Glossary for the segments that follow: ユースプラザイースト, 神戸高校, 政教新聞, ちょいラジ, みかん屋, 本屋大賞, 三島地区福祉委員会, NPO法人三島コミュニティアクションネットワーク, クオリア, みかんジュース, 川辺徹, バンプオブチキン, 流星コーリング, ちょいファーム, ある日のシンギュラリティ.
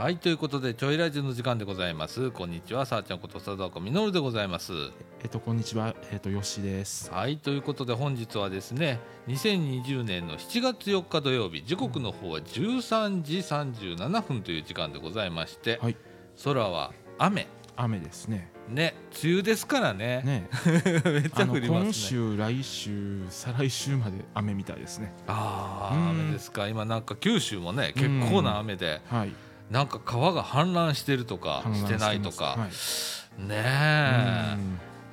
はい、ということでちょいラジの時間でございます。こんにちは、さあちゃんこと佐々子みのるでございます。こんにちは、よしです。はい、ということで本日はですね、2020年の7月4日土曜日、時刻の方は13時37分という時間でございまして、はい、空は雨ですね。ね、梅雨ですから ねめっちゃ降りますね。今週来週再来週まで雨みたいですね。あ、雨ですか。今なんか九州もね結構な雨で、はい、なんか川が氾濫してるとかしてないとか、はい、ねえ、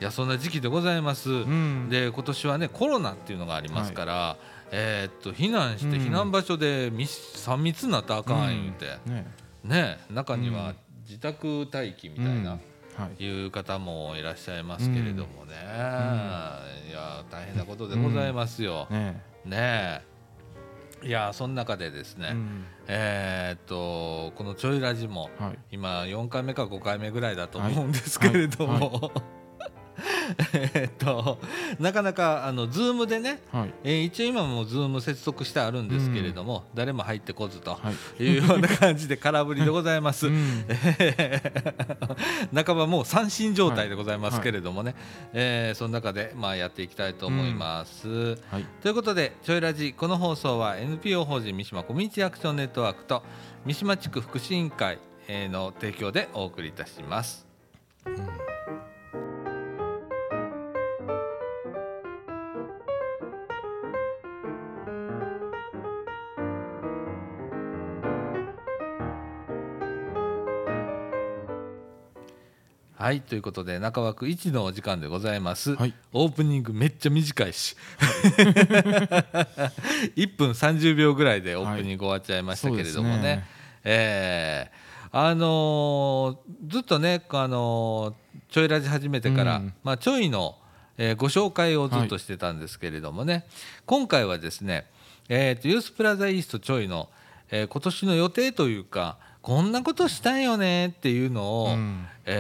いやそんな時期でございます。で今年はねコロナっていうのがありますから、はい、避難して避難場所で3密になったらあかん言うて、ねえ、中には自宅待機みたいないう方もいらっしゃいますけれどもね、いや大変なことでございますよ、ねえ、いやその中でですね、このちょいラジも今4回目か5回目ぐらいだと思うんですけれども、なかなかズームでね、一応今もズーム接続してあるんですけれども、誰も入ってこずというような感じで空振りでございます、半ばもう三振状態でございますけれどもね、その中でまあやっていきたいと思います、ということでちょいラジ、この放送は NPO 法人三島コミュニティアクションネットワークと三島地区福祉委員会の提供でお送りいたします、はい、ということで中枠1のお時間でございます、はい、オープニングめっちゃ短いし1分30秒ぐらいでオープニング終わっちゃいましたけれどもね、はい、そうですね、ずっとね、ちょいラジ始めてから、まあ、ちょいの、ご紹介をずっとしてたんですけれどもね、はい、今回はですね、ユースプラザイーストちょいの、今年の予定というかこんなことしたいよねっていうのを、ちょっ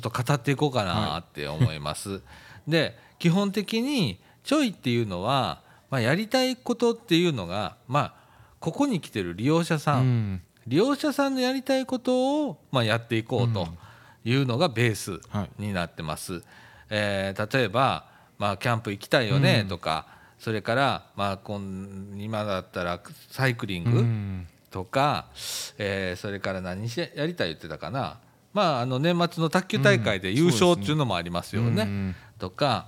と語っていこうかなって思います、で基本的にちょいっていうのは、まあ、やりたいことっていうのが、まあ、ここに来てる利用者さん、利用者さんのやりたいことを、まあ、やっていこうというのがベースになってます、例えば、まあ、キャンプ行きたいよねとか、それから、まあ、今だったらサイクリング、とか、それから何しやりたい言ってたかな、まあ、年末の卓球大会で優勝っていうのもありますよね、とか、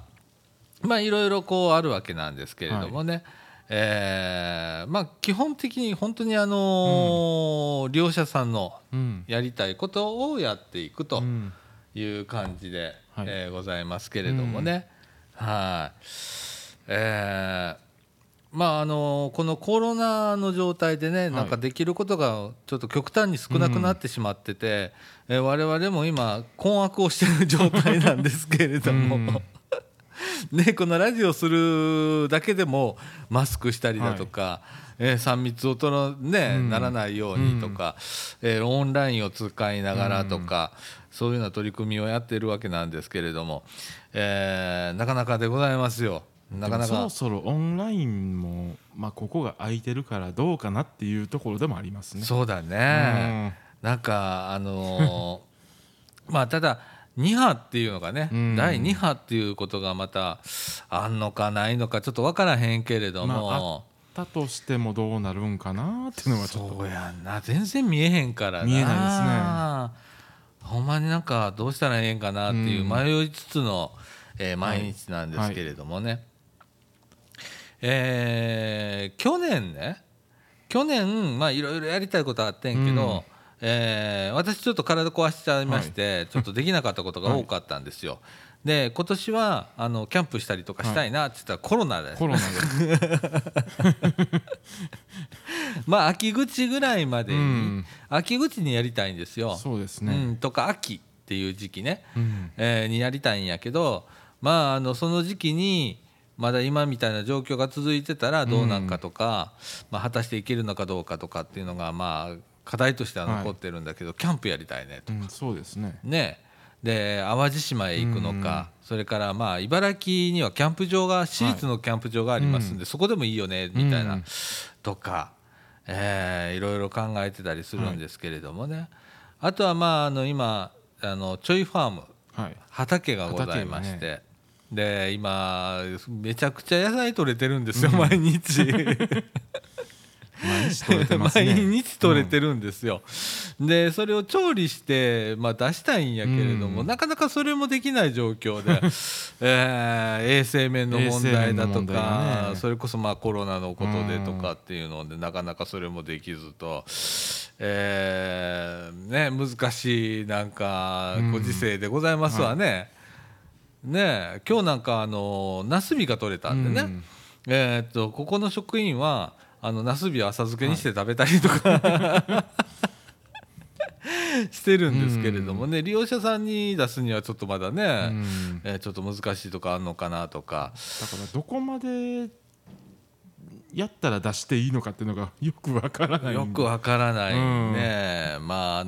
まあ、いろいろこうあるわけなんですけれどもね、まあ、基本的に本当に利用者さんのやりたいことをやっていくという感じで、ございますけれどもね、まあこのコロナの状態でね、なんかできることがちょっと極端に少なくなってしまってて、我々も今困惑をしている状態なんですけれどもね、このラジオするだけでもマスクしたりだとか、3密をならないようにとか、オンラインを使いながらとか、そういうような取り組みをやっているわけなんですけれども、なかなかでございますよ。なかなかそろそろオンラインも、まあ、ここが空いてるからどうかなっていうところでもありますね。そうだね、なんかまあただ2波っていうのがね、第2波っていうことがまたあんのかないのかちょっと分からへんけれども、まあ、あったとしてもどうなるんかなっていうのがちょっとそうやんな、全然見えへんからな、見えないですね。ほんまになんかどうしたらええんかなっていう迷いつつの、毎日なんですけれどもね、去年、まあ、いろいろやりたいことあってんけど、私ちょっと体壊しちゃいまして、ちょっとできなかったことが多かったんですよ、で今年はキャンプしたりとかしたいなって言ったらコロナで、まあ秋口ぐらいまでに、秋口にやりたいんですよ。そうですね、とか秋っていう時期ね、にやりたいんやけど、まあ、その時期にまだ今みたいな状況が続いてたらどうなんかとか、まあ、果たしていけるのかどうかとかっていうのが、まあ、課題としては残ってるんだけど、キャンプやりたいねとか、そうですね、で淡路島へ行くのか、それからまあ茨城にはキャンプ場が、私立のキャンプ場がありますんで、そこでもいいよねみたいなとか、いろいろ考えてたりするんですけれどもね、はい、あとはまあ今ちょいファーム、はい、畑がございまして、ね、で今めちゃくちゃ野菜取れてるんですよ、うん、毎日毎日取れてますね。毎日取れてるんですよ、うん、でそれを調理して、まあ、出したいんやけれども、うん、なかなかそれもできない状況で、衛生面の問題だとか、ね、それこそまあコロナのことでとかっていうので、うん、なかなかそれもできずと、ね、難しいなんかご時世でございますわね、うん、はい、ね、今日なんかナスビが取れたんでね、うん、ここの職員はナスビを浅漬けにして食べたりとか、はい、してるんですけれどもね、利用者さんに出すにはちょっとまだね、ちょっと難しいとかあるのかなとか、だからどこまでやったら出していいのかっていうのがよくわからない、よくわからないね、うん、まあ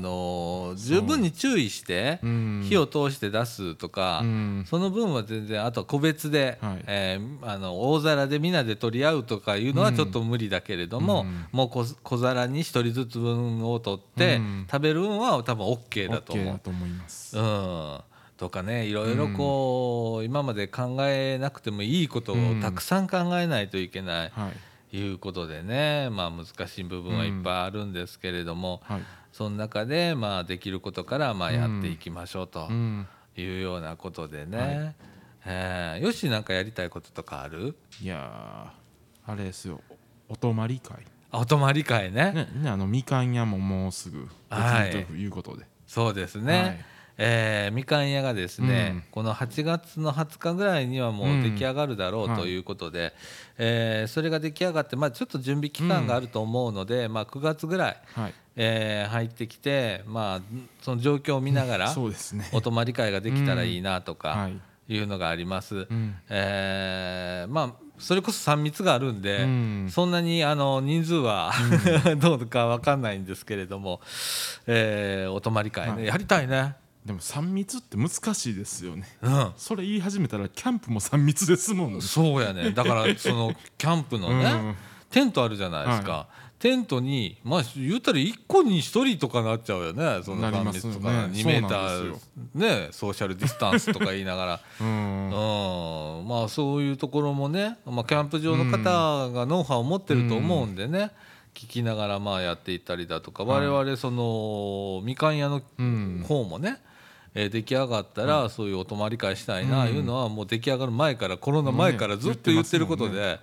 十分に注意して火を通して出すとか、うん、その分は全然あとは個別で、はい、大皿でみんなで取り合うとかいうのはちょっと無理だけれども、うん、もう小皿に一人ずつ分を取って、うん、食べる分は多分 OK だと思う、OK、だと思います、うん、とかね、いろいろこう、うん、今まで考えなくてもいいことをたくさん考えないといけない、うん、はい、いうことでね、まあ、難しい部分はいっぱいあるんですけれども、うん、はい、その中で、まあ、できることからまあやっていきましょうというようなことでね、うん、はい、よし、なんかやりたいこととかある？いや、あれですよ、お泊まり会。お泊まり会 ね、みかん屋ももうすぐできるということで、はい、そうですね、はい、みかん屋がですね、うん、この8月の20日ぐらいにはもう出来上がるだろうということで、うん、はい、それが出来上がって、まあ、ちょっと準備期間があると思うので、うん、まあ、9月ぐらい、はい、入ってきて、まあ、その状況を見ながら、うん、そうですね、お泊まり会ができたらいいなとかいうのがあります、うん、まあ、それこそ3密があるんで、うん、そんなに人数は、うん、どうか分かんないんですけれども、お泊まり会ね、はい、やりたいね。でも3密って難しいですよね、うん、それ言い始めたらキャンプも3密ですもんね。そうやね、だからそのキャンプのね、うん、テントあるじゃないですか、はい、テントにまあ言ったら1個に1人とかなっちゃうよね、その3密とか2メーター、ね、ソーシャルディスタンスとか言いながらうん、うん、まあそういうところもね、まあ、キャンプ場の方がノウハウを持ってると思うんでね、うん、聞きながらまあやっていったりだとか、我々そのみかん屋の方もね、うん、出来上がったらそういうお泊まり会したいないうのはもう出来上がる前から、コロナ前からずっと言ってることで、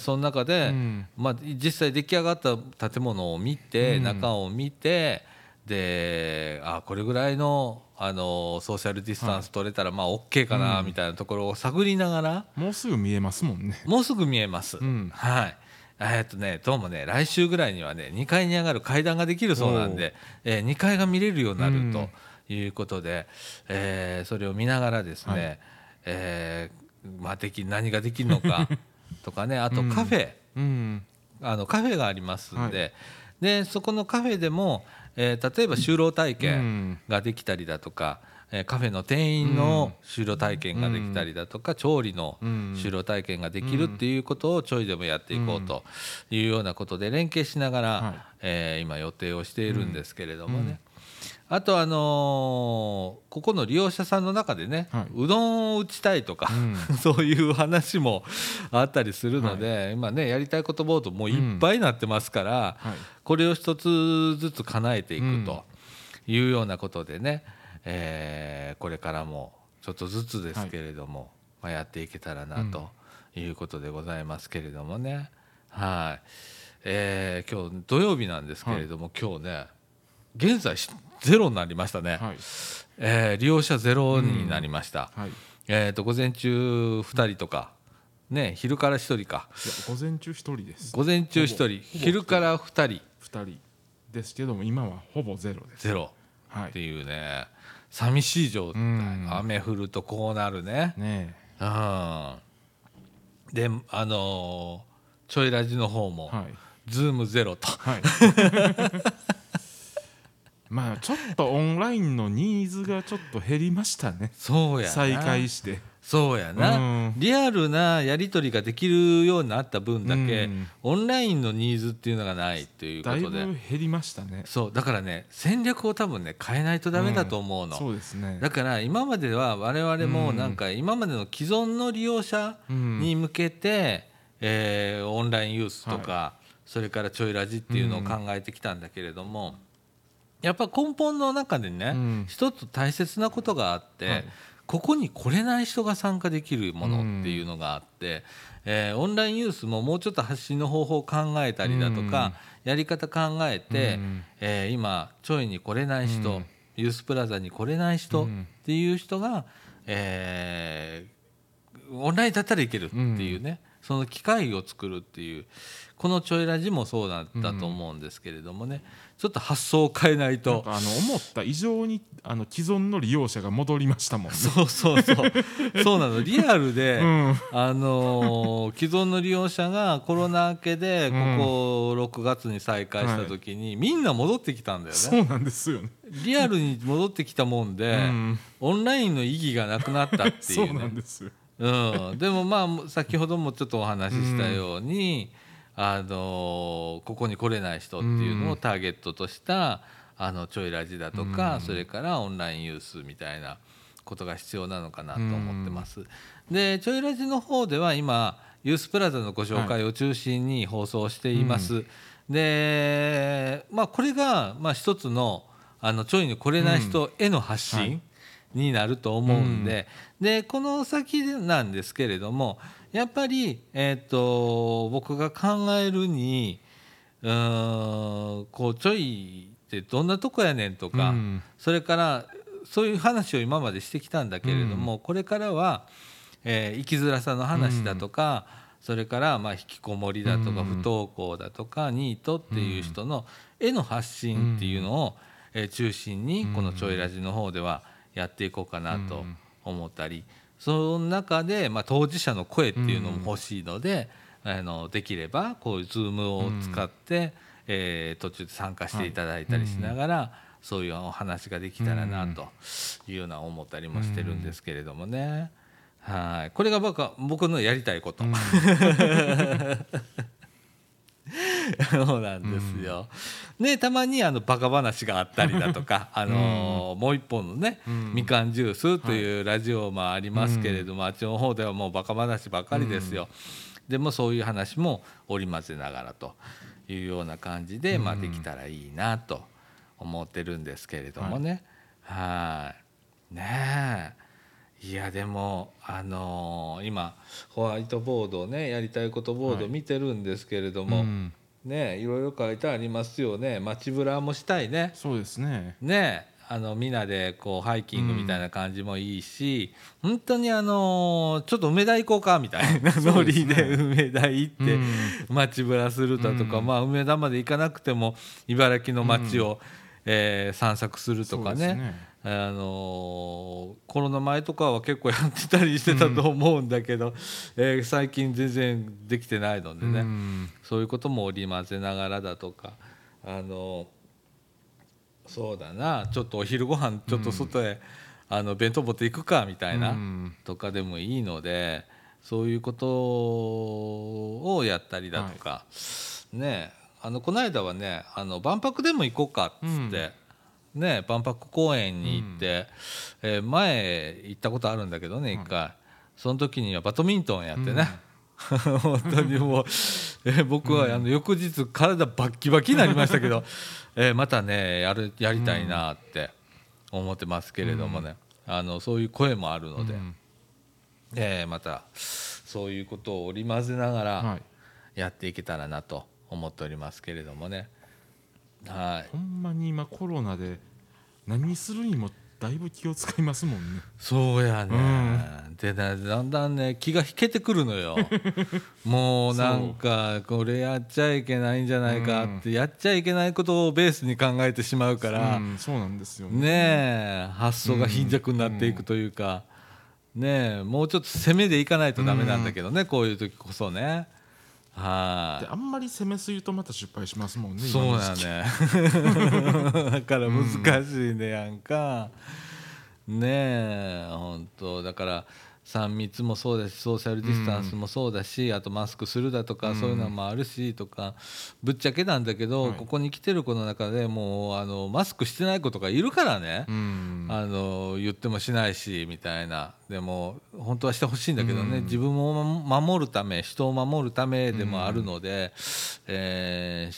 その中でまあ実際出来上がった建物を見て、中を見て、でこれぐらいのソーシャルディスタンス取れたらまあ OK かなみたいなところを探りながら、もうすぐ見えますもんね。もうすぐ見えます、はい。ね、どうもね、来週ぐらいにはね、2階に上がる階段ができるそうなんで、2階が見れるようになるということで、それを見ながらですね、はい、まあ、何ができるのかとかね、あとカフェ、うん、カフェがありますんで、はい、でそこのカフェでも、例えば就労体験ができたりだとか、カフェの店員の就労体験ができたりだとか、調理の就労体験ができるっていうことをちょいでもやっていこうというようなことで連携しながら、はい、今予定をしているんですけれどもね、あとここの利用者さんの中でね、はい、うどんを打ちたいとか、うん、そういう話もあったりするので、はい、今ねやりたいことボードもういっぱいになってますから、うん、はい、これを一つずつ叶えていくというようなことでね、これからもちょっとずつですけれども、はい、まあ、やっていけたらなということでございますけれどもね、うん、はい、今日土曜日なんですけれども、はい、今日ね現在ゼロになりましたね、はい、利用者ゼロになりました、うん、はい、午前中2人とか、ね、昼から1人か、いや午前中1人です、午前中1人昼から2人ですけども、今はほぼゼロです、ゼロっていうね、はい、寂しい状態、うん、雨降るとこうなる ね、うん、でちょいラジの方も、はい、ズームゼロと、はいまあ、ちょっとオンラインのニーズがちょっと減りましたね。そうやな、再開してそうやな、リアルなやり取りができるようになった分だけオンラインのニーズっていうのがないということでだいぶ減りましたね。そうだからね、戦略を多分ね変えないとダメだと思うの、そうですね。だから今までは我々もなんか今までの既存の利用者に向けてオンラインユースとかそれからちょいラジっていうのを考えてきたんだけれども、やっぱ根本の中でね一つ大切なことがあって、ここに来れない人が参加できるものっていうのがあって、オンラインユースももうちょっと発信の方法を考えたりだとか、やり方考えて、今ちょいに来れない人、ユースプラザに来れない人っていう人が、オンラインだったらいけるっていうね、その機会を作るっていう、このちょいラジもそうだったと思うんですけれどもね、ちょっと発想を変えないと、思った以上に既存の利用者が戻りましたもんね。そうそうそうそうなの、リアルで、既存の利用者がコロナ明けでここ6月に再開した時に、みんな戻ってきたんだよね。そうなんですよね、リアルに戻ってきたもんで、オンラインの意義がなくなったっていう、ね、そうなんですよでもまあ先ほどもちょっとお話ししたように、ここに来れない人っていうのをターゲットとしたちょいラジだとか、それからオンラインユースみたいなことが必要なのかなと思ってます。でちょいラジの方では今ユースプラザのご紹介を中心に放送しています。で、これが一つの、ちょいに来れない人への発信、になると思うんで、でこの先なんですけれども、やっぱり、僕が考えるにこうちょいってどんなとこやねんとか、それからそういう話を今までしてきたんだけれども、これからは、生きづらさの話だとか、それから引きこもりだとか、不登校だとかニートっていう人の絵の発信っていうのを、中心にこのちょいラジの方ではやっていこうかなと思ったり、その中で、当事者の声っていうのも欲しいので、できればこういう Zoom を使って、途中で参加していただいたりしながら、そういうお話ができたらなというような思ったりもしてるんですけれどもね、はい、これが僕のやりたいこと、そうなんですよ。でたまにバカ話があったりだとか、もう一本のね、みかんジュースというラジオもありますけれども、あっちの方ではもうバカ話ばかりですよ。でもそういう話も織り交ぜながらというような感じで、できたらいいなと思ってるんですけれどもね、はい、ねえ、いやでも、今ホワイトボードをね、やりたいことボード見てるんですけれども、ね、いろいろ書いてありますよね。街ブラもしたいね。そうですね。ね、みんなでこうハイキングみたいな感じもいいし、本当にちょっと梅田行こうかみたいなノリで梅田行って街ブラするだとか、梅田まで行かなくても茨城の街を散策するとかね、コロナ前とかは結構やってたりしてたと思うんだけど、最近全然できてないのでね、そういうことも織り交ぜながらだとか、そうだな、ちょっとお昼ご飯ちょっと外へ弁当持っていくかみたいなとかでもいいので、そういうことをやったりだとか、ねえ、この間はね、万博でも行こうかっつって、ね、万博公園に行って、前行ったことあるんだけどね、1回、その時にはバドミントンやってね、本当にもう、僕は翌日体バッキバキになりましたけど、またねやりたいなって思ってますけれどもね、そういう声もあるので、またそういうことを織り交ぜながらやっていけたらなと思っておりますけれどもね、はい、ほんまに今コロナで何するにもだいぶ気を使いますもんね。そうやね、でだんだんね気が引けてくるのよもうなんかこれやっちゃいけないんじゃないかって、やっちゃいけないことをベースに考えてしまうから、そうなんですよ ねえ、発想が貧弱になっていくというか、ねえ、もうちょっと攻めでいかないとダメなんだけどね、こういう時こそね、であんまり攻めすぎるとまた失敗しますもんね。そうだねだから難しいねやんか、ねえ、本当だから3密もそうだしソーシャルディスタンスもそうだし、あとマスクするだとかそういうのもあるしとか、ぶっちゃけなんだけど、ここに来てる子の中でもうマスクしてない子とかいるからね、言ってもしないしみたいな。でも本当はしてほしいんだけどね、自分を守るため、人を守るためでもあるので、し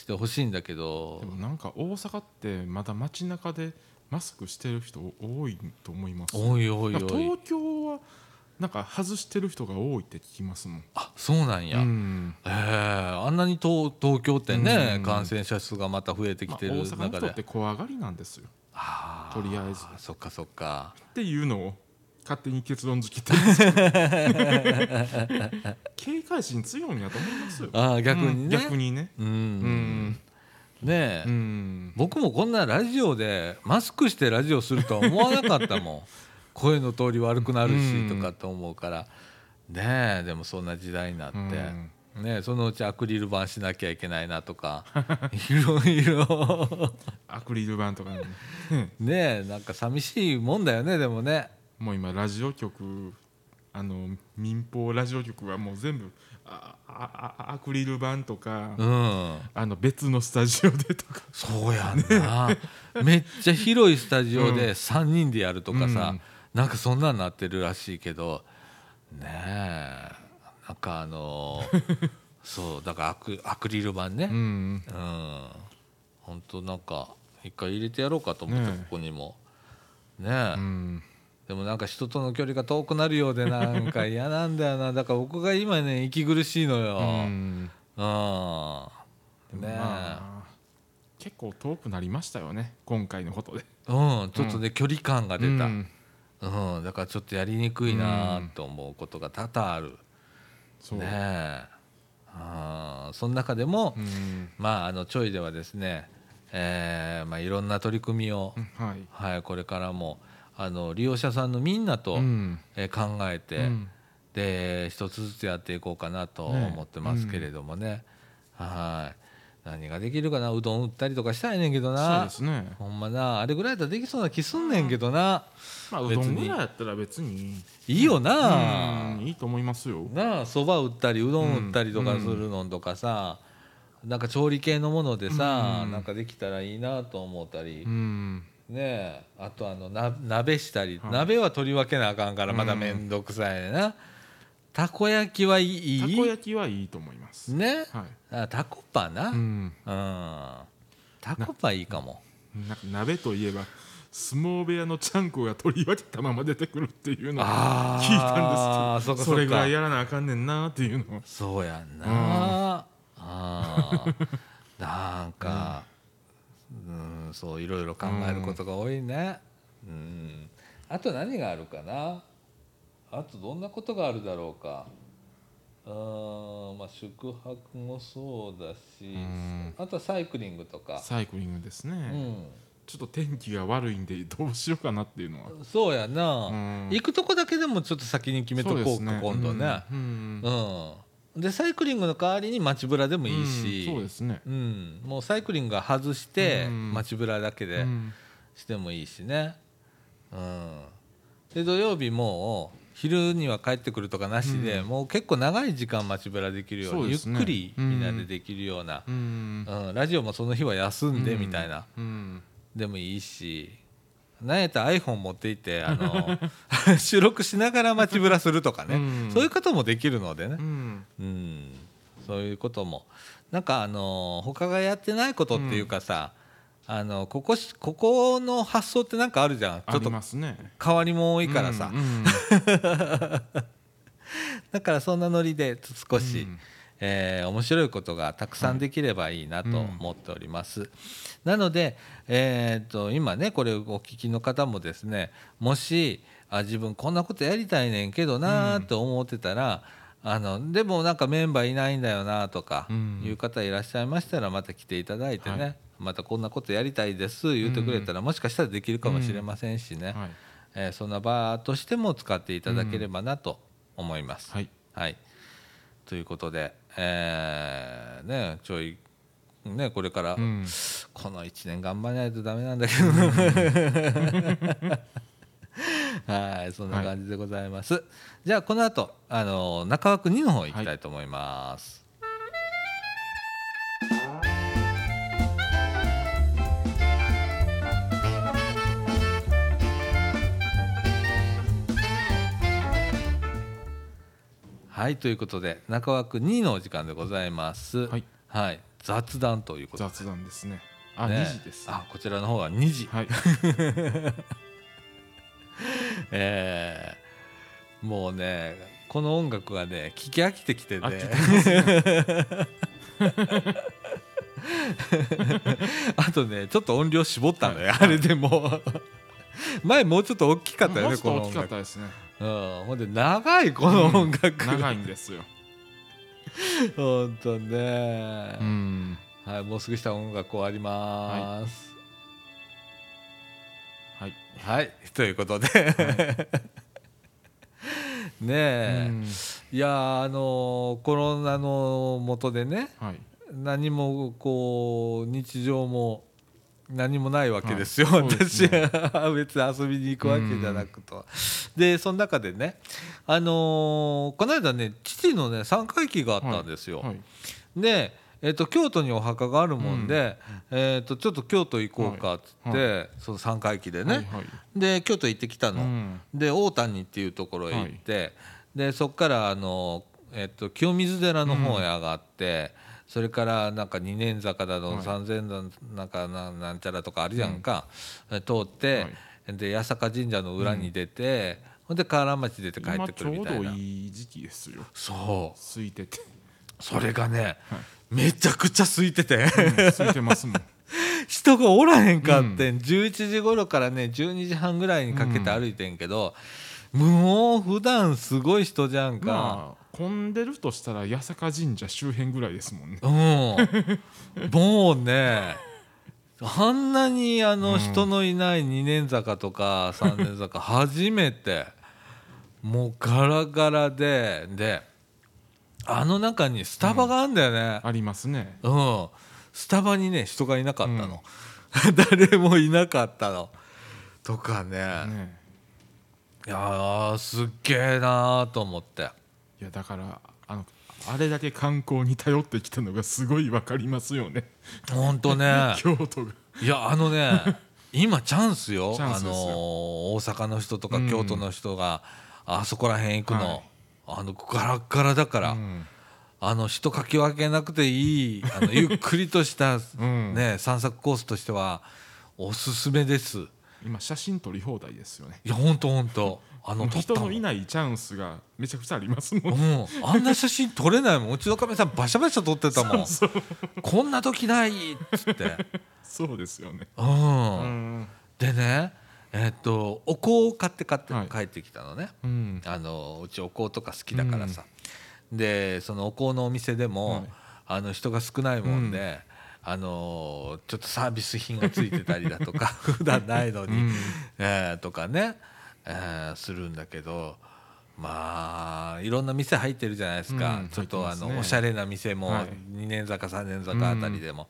てほしいんだけど、でもなんか大阪ってまだ街中でマスクしてる人多いと思います。多い東京はなんか外してる人が多いって聞きますもん。あ、そうなんや、あんなに東京ってね、感染者数がまた増えてきてる中で、大阪の人って怖がりなんですよ。あ、とりあえずそっかそっかっていうのを勝手に結論付きって警戒心強いんやと思いますよ。あ、逆にね、ねえ、僕もこんなラジオでマスクしてラジオするとは思わなかったもん声の通り悪くなるしとかと思うからね。えでもそんな時代になってねえ、そのうちアクリル板しなきゃいけないなとかいろいろアクリル板とかねえ、なんか寂しいもんだよね。でもね、もう今ラジオ局、民放ラジオ局はもう全部アクリル板とか、別のスタジオでとか、そうやんなめっちゃ広いスタジオで3人でやるとかさ、なんかそんなんなってるらしいけどねえ、なんかそうだからアクリル板ね、ほんとなんか一回入れてやろうかと思って、ここにもねえ、でもなんか人との距離が遠くなるようでなんか嫌なんだよなだから僕が今ね息苦しいのよ。ねえ、結構遠くなりましたよね今回のことで。ちょっとね距離感が出た。だからちょっとやりにくいなと思うことが多々ある。そうねえ、その中でも、ちょいではですね、いろんな取り組みを、これからも利用者さんのみんなと、考えて、で一つずつやっていこうかなと思ってますけれどもね。何ができるかな。うどん売ったりとかしたいねんけどな。そうですね、ほんまなあれぐらいだったらできそうな気すんねんけどな。うどんぐらいやったら別にいいよな、いいと思いますよな。そば売ったりうどん売ったりとかするのとかさ、なんか調理系のものでさ、なんかできたらいいなと思ったり、ね、あと鍋したり、鍋は取り分けなあかんからまだめんどくさいねな。たこ焼きはいい、たこ焼きはいいと思いますね。たこパな、たこパいいかも。なんか鍋といえば相撲部屋のちゃんこが取り分けたまま出てくるっていうのを聞いたんですけど、それがやらなあかんねんなっていうのを。そうやんな、なんか、そういろいろ考えることが多いね。あと何があるかな。あとどんなことがあるだろうか。宿泊もそうだし、あとはサイクリングとか。サイクリングですね、ちょっと天気が悪いんでどうしようかなっていうのは。そうやな、行くとこだけでもちょっと先に決めとこうか、今度ね。でサイクリングの代わりに街ぶらでもいいし、そうですね、もうサイクリングは外して街ぶらだけでしてもいいしね。で土曜日も昼には帰ってくるとかなしで、もう結構長い時間街ぶらできるように、ゆっくりみんなでできるような、ラジオもその日は休んでみたいな、でもいいし、なんやったら iPhone 持っていて収録しながら街ぶらするとかね、そういうこともできるのでね、そういうこともなんか他がやってないことっていうかさ、ここの発想ってなんかあるじゃん。ちょっと変わりも多いからさ、だからそんなノリで少し、面白いことがたくさんできればいいなと思っております、なので、今ねこれお聞きの方もですね、もし自分こんなことやりたいねんけどなと思ってたら、でもなんかメンバーいないんだよなとかいう方いらっしゃいましたら、また来ていただいてね、またこんなことやりたいです言ってくれたら、もしかしたらできるかもしれませんしね、そんな場としても使っていただければなと思います、ということで、ちょいねこれから、この1年頑張らないとダメなんだけどはい、そんな感じでございます、はい、じゃあこの後中枠2の方行きたいと思います、はい、はい、ということで中枠2のお時間でございます、はいはい、雑談ということで、雑談ですね、あ、ね、2時です、ね、あ、こちらの方は2時、はいもうねこの音楽がね聞き飽きてきてね、あとねちょっと音量絞ったのよ、はい、あれでも前もうちょっと大きかったよね、この音楽もうちょっと大きかったですね、うん、ほんで長いこの音楽、うん、長いんですよほんとね、うん、はい、もうすぐした音楽終わります、はいはい、はい、ということで、はい、ねえ、うん、いやコロナの下でね、はい、何もこう日常も何もないわけですよ、はい、私は別に遊びに行くわけじゃなくと、うん、でその中でねこの間ね父のね三回忌があったんですよ、はいはい、で、京都にお墓があるもんで、うん、ちょっと京都行こうかっつって、はいはい、その三回忌でね、はいはい、で京都行ってきたの、うん、で大谷っていうところへ行って、はい、でそっから清水寺の方へ上がって、うん、それからなんか二年坂だの、はい、三千坂なんかなんちゃらとかあるじゃんか、うん、通って、はい、で八坂神社の裏に出て、うん、で河原町出て帰ってくるみたいな、今ちょうどいい時期ですよ、そう空いてて、それがね、はいめちゃくちゃ空いてて、うん、空いてますもん人がおらへんかってん、うん、11時頃からね12時半ぐらいにかけて歩いてんけど、うん、もう普段すごい人じゃんか、まあ、混んでるとしたら八坂神社周辺ぐらいですもんね、うん、もうねあんなに人のいない二年坂とか三年坂初めてもうガラガラであの中にスタバがあるんだよね、うん、ありますね、うん、スタバにね人がいなかったの、うん、誰もいなかったのとか ねいやすっげえなーと思って、いやだからあれだけ観光に頼ってきたのがすごいわかりますよね、ほんとね京都が、いや今チャンス よ、 大阪の人とか京都の人が、うん、あそこら辺行くの、はい、ガラッガラだから、うん、人かき分けなくていいゆっくりとした、ね、散策コースとしてはおすすめです。今写真撮り放題ですよね、いやほんとほんと人のいないチャンスがめちゃくちゃありますもん、うん、あんな写真撮れないもんうちのカメラさんバシャバシャ撮ってたもんそうこんな時ないっつってそうですよね、うんうん、でねお香を買って帰ってきたのね、はい、うん、うちお香とか好きだからさ、うん、でそのお香のお店でも、はい、人が少ないもんで、うん、ちょっとサービス品がついてたりだとか普段ないのに、うん、とかね、するんだけど、まあいろんな店入ってるじゃないですか、うん、ちょっとおしゃれな店も、はい、2年坂3年坂あたりでも、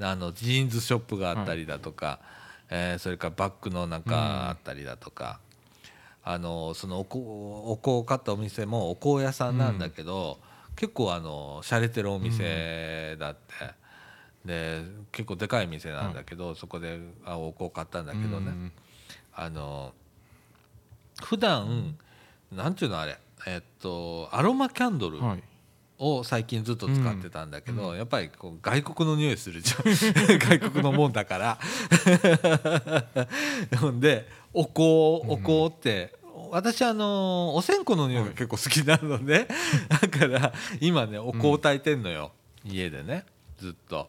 うん、ジーンズショップがあったりだとか、はい、それからバッグのなんかあったりだとか、うん、そのお香を買ったお店もお香屋さんなんだけど、うん、結構洒落てるお店だって、うん、で結構でかい店なんだけど、うん、そこでお香買ったんだけどね、うん、普段なんていうのあれ、アロマキャンドル、はい、を最近ずっと使ってたんだけど、うん、やっぱりこう外国の匂いするじゃん外国のもんだからなんでお香って、うん、私お線香の匂いが結構好きなのね、はい、だから今ねお香炊いてんのよ、うん、家でねずっと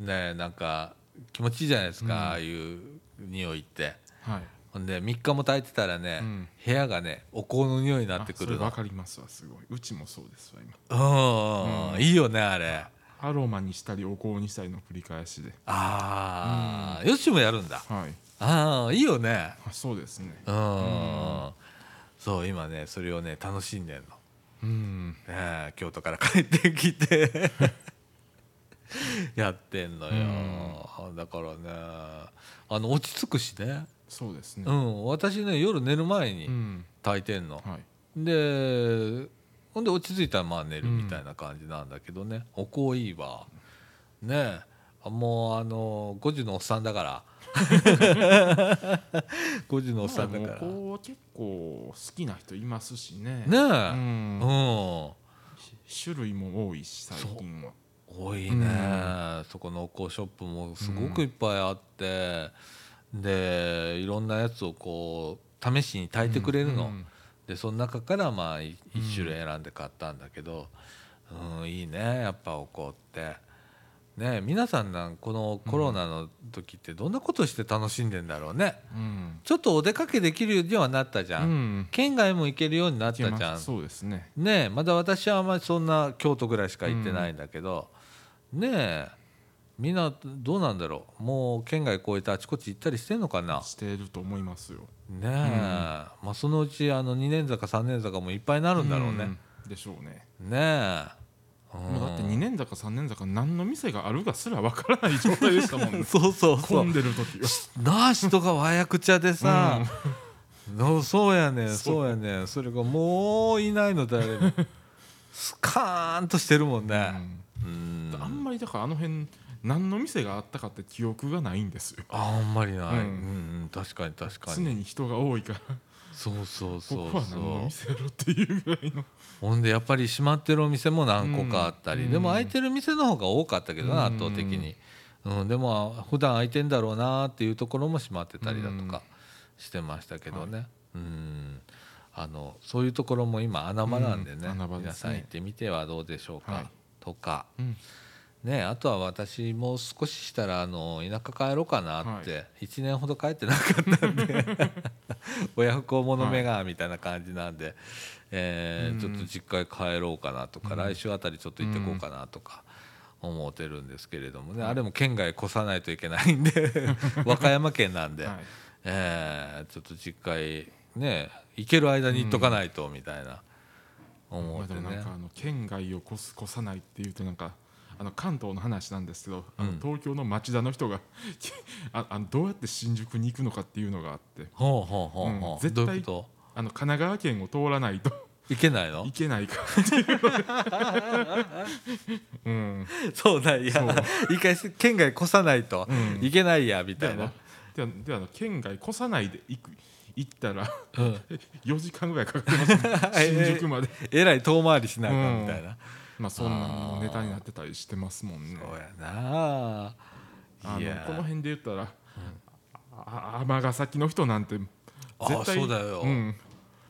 ね、なんか気持ちいいじゃないですか、うん、ああいう匂いって、はい、で3日も炊いてたらね、うん、部屋がねお香の匂いになってくるの。それ分かりますわ、すごい。うちもそうですわ今、うん、いいよねあれ。アロマにしたりお香にしたりの繰り返しで。ああ、うん、よしもやるんだ。はい。ああいいよね。そうですね。うん。そう今ねそれをね楽しんでんの。うん。京都から帰ってきてやってんのよ。だからね落ち着くしね。そうですね、うん、私ね夜寝る前に炊いてんの、うんはい、でほんで落ち着いたらまあ寝るみたいな感じなんだけどね、うん、お香いいわねえ、もう5時のおっさんだから5時のおっさんだから、まあ、お香結構好きな人いますしねねえ、うんうん、種類も多いし最近は多いね、うん、そこのお香ショップもすごくいっぱいあって、うん、でいろんなやつをこう試しに炊いてくれるの、うんうんでその中からまあ一種類選んで買ったんだけど、うんうん、いいねやっぱお香って、ね、皆さんなんこのコロナの時ってどんなことして楽しんでんだろうね、うん、ちょっとお出かけできるようにはなったじゃん、うん、県外も行けるようになったじゃんそうですね、ねまだ私はあんまりそんな京都ぐらいしか行ってないんだけど、うん、ねえみんなどうなんだろうもう県外越えてあちこち行ったりしてんのかなしてると思いますよねえ、うんまあ、そのうち2年坂3年坂もいっぱいになるんだろうね、うん、でしょうねねえ、うん、もうだって2年坂3年坂何の店があるかすらわからない状態でしたもんねそうそうそう混んでる時はなあ人がわやくちゃでさ、うん、そうやねそうやねそれがもういないの誰もスカーンとしてるもんね、うんうん、あんまりだからあの辺何の店があったかって記憶がないんですよ あんまりない、うんうん、確かに確かに常に人が多いからそうそうそうここは何の店やろっていうぐらいのほんでやっぱり閉まってるお店も何個かあったり、うん、でも開いてる店の方が多かったけどな、うん、圧倒的に、うん、でも普段開いてんだろうなっていうところも閉まってたりだとかしてましたけどね、はい、うんそういうところも今穴場なんでね、うん、穴場ですね皆さん行ってみてはどうでしょうか、はい、とか、うんね、あとは私もう少ししたら田舎帰ろうかなって、はい、1年ほど帰ってなかったんで親不孝者目がみたいな感じなんで、はいちょっと実家へ帰ろうかなとか、うん、来週あたりちょっと行ってこうかなとか思ってるんですけれどもね、うん、あれも県外越さないといけないんで和歌山県なんで、はいちょっと実家へね行ける間に行っとかないとみたいな思ってね、うん、でもなんか県外を越さないっていうとなんか関東の話なんですけど、うん、東京の町田の人がどうやって新宿に行くのかっていうのがあってほうほうほうほう、うん、絶対神奈川県を通らないといけないのいけないかっていう、うん、そうだいや一回県外越さないといけないやみたいな、うん、では県外越さないで行ったら、うん、4時間ぐらいかかってます新宿までえらい遠回りしないかみたいな、うんまあ、そんなのネタになってたりしてますもんねそうやなこの辺で言ったら尼崎の人なんて絶対あそうだよ、うん、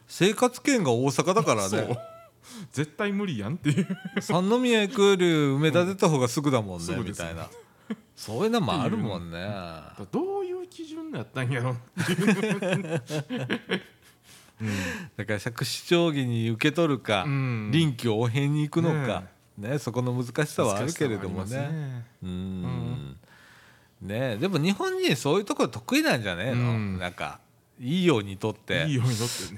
生活圏が大阪だからね絶対無理やんっていう三宮行くより梅田出た方がすぐだもんね、うん、みたいなそういうのもあるもんねどういう基準だったんやろっていううん、だから借子定規に受け取るか、うん、臨機応変に行くのか、ね、そこの難しさはあるけれどもね、うんね、でも日本人そういうところ得意なんじゃねえの、うん、なんかいいようにとってとり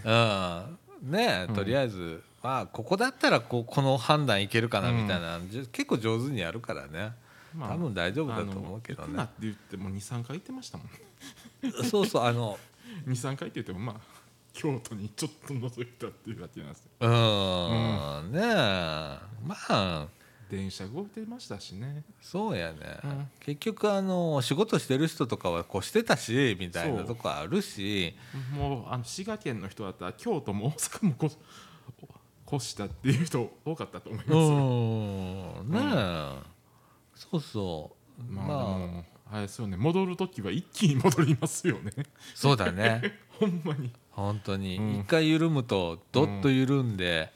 あえず、まあ、ここだったらこの判断いけるかなみたいな、うん、結構上手にやるからね多分大丈夫だと思うけどね、まあ、行くなって言っても 2,3 回言ってましたもんねそうそう 2,3 回って言ってもまあ京都にちょっと覗いたっていう感じなんですようん、ねえまあ電車動いてましたしねそうやね、うん、結局仕事してる人とかはこうしてたしみたいなとこあるしもう滋賀県の人だったら京都も大阪も越したっていう人多かったと思いますようんねえ、うん、そうそうまあ、まあ、あれですよね戻るときは一気に戻りますよねそうだねほんまに本当に、うん、一回緩むとどっと緩んで、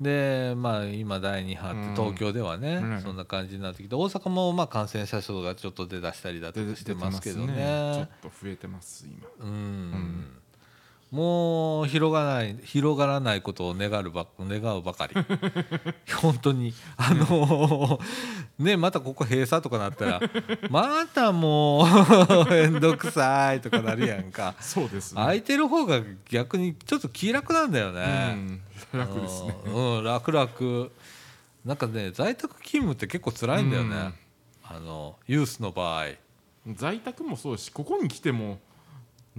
うん、でまあ今第2波って東京ではね、うん、そんな感じになってきて大阪もまあ感染者数がちょっと出だしたりだとかしてますけど ねちょっと増えてます今うん、うん、もう広がらないことを願うばかり本当にねまたここ閉鎖とかなったらまたもうめんどくさいとかなるやんかそうです、ね、空いてる方が逆にちょっと気楽なんだよね、うん、楽ですね、うん、楽なんかね在宅勤務って結構辛いんだよね、うん、ユースの場合在宅もそうですしここに来ても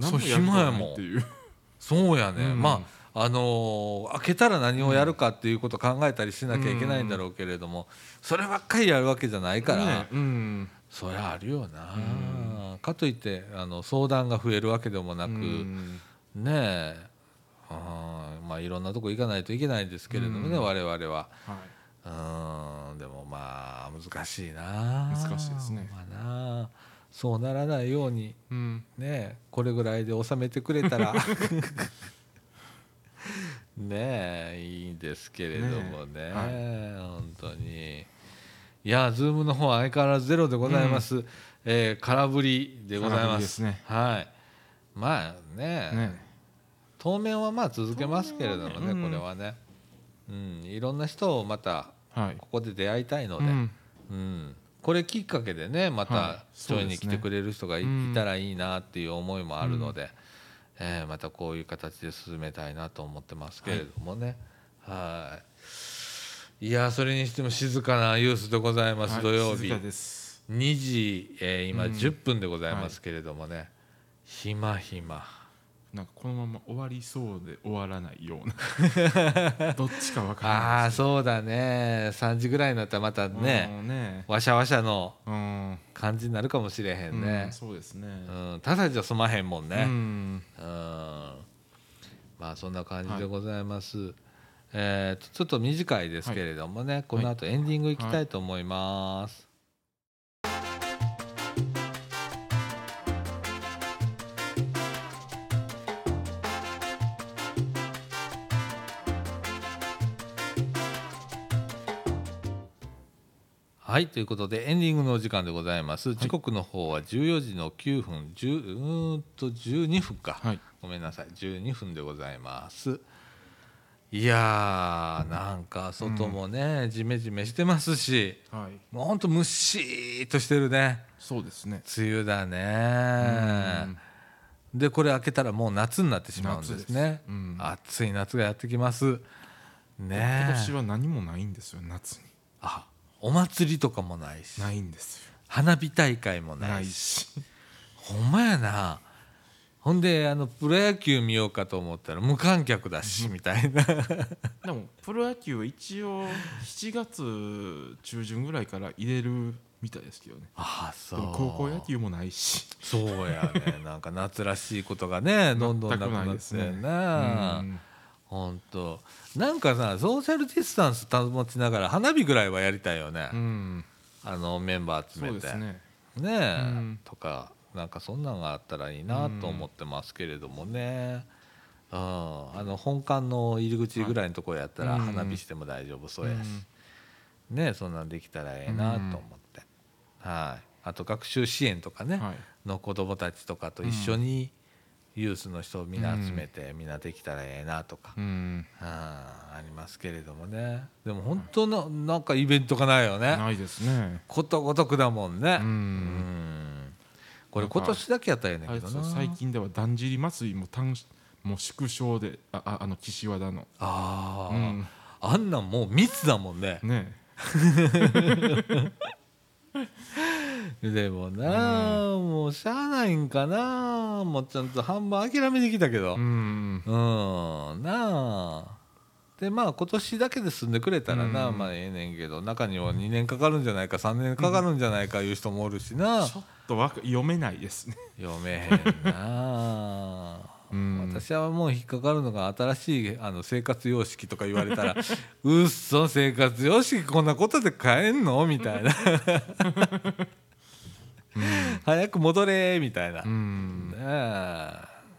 何もやるかないっていうそうやね、うん、まあ開けたら何をやるかっていうことを考えたりしなきゃいけないんだろうけれども、うん、そればっかりやるわけじゃないから、ね、うん、そりゃあるよな、うん、かといって相談が増えるわけでもなく、うん、ねえ、あ、まあいろんなとこ行かないといけないんですけれどもね、うん、我々は、はい、うん、でもまあ難しいな、難しいですね、まあな、そうならないように、うん、ね、これぐらいで収めてくれたらねえ、いいんですけれどもね、はい、本当に、いや、ズームの方は相変わらずゼロでございます、うん、空振りでございます、ね、はい、まあ ね当面はまあ続けますけれどもね、これはね、うん、いろんな人をまたここで出会いたいので、うん、これきっかけでね、またジョイに来てくれる人がいたらいいなっていう思いもあるので、またこういう形で進めたいなと思ってますけれどもね、はい。いや、それにしても静かなユースでございます。土曜日2時今10分でございますけれどもね、ひまひま、なんかこのまま終わりそうで終わらないようなどっちか分からない。ああ、そうだね、3時ぐらいになったらまたね、わしゃわしゃの感じになるかもしれへんね。そうですね、ただじゃ済まへんもんね。まあそんな感じでございます。ちょっと短いですけれどもね、この後エンディングいきたいと思います。はい、ということでエンディングのお時間でございます。時刻の方は14時の9分12分か、はい、ごめんなさい、12分でございます。いやー、なんか外もね、ジメジメしてますし、はい、もうほんとむっしーっとしてるね。そうですね、梅雨だね。でこれ開けたらもう夏になってしまうんですね。です、うん、暑い夏がやってきますね。今年は何もないんですよ、夏に。あ、お祭りとかもないし、ないんですよ。花火大会もないし、ほんまやな。ほんでプロ野球見ようかと思ったら無観客だしみたいなでもプロ野球は一応7月中旬ぐらいから入れるみたいですけどね。ああ、そう。高校野球もないし、そうやね、なんか夏らしいことがねどんどんなくなってるな。ほんとなんかさ、ソーシャルディスタンス保ちながら花火ぐらいはやりたいよね、うん、メンバー集めて。そうですね、ねえ、うん、とかなんかそんなんがあったらいいなと思ってますけれどもね、うん、本館の入り口ぐらいのところやったら花火しても大丈夫そうやし、うん、ねえ、そんなんできたらええなと思って、うん、はい。あと学習支援とかね、はい、の子どもたちとかと一緒に、うん、ユースの人をみんな集めて、みんなできたらええなとか、うん、ありますけれどもね。でも本当のなんかイベントがないよね。ないですね、ことごとくだもんね。うん、うん、これ今年だけやったらええねんけどな。最近ではだんじり祭りももう縮小で、岸和田の、あ、うん、あんなんもう密だもんね。ねでもな、うん、もうしゃあないんかな。もうちゃんと半分諦めてきたけど、うん、うん、なあ。でまあ今年だけで済んでくれたらな、うん、まあええねんけど、中には2年かかるんじゃないか3年かかるんじゃないかいう人もおるしな、うん、ちょっと読めないですね。読めへんなうん、私はもう引っかかるのが新しい生活様式とか言われたらうっそ、生活様式こんなことで変えんのみたいな、うん、早く戻れみたいな、うん、ねえ、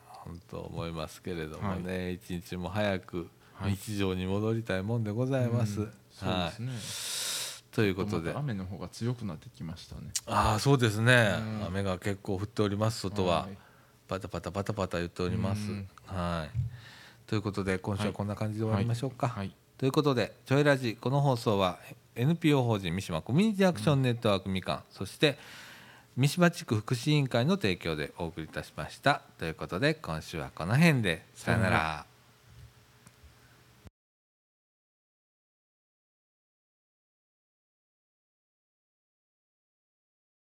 ほんと思いますけれどもね、はい、一日も早く日常に戻りたいもんでございます、はい、そうですね、はい、ということで雨の方が強くなってきましたね。ああ、そうですね、うん、雨が結構降っております、外は、はい、パタパタパタパタ言っております、はい。ということで今週はこんな感じで終わりましょうか、はいはいはい。ということでちょいラジ、この放送は NPO 法人三島コミュニティアクションネットワークみかん、そして三島地区福祉委員会の提供でお送りいたしました。ということで今週はこの辺で、さよなら。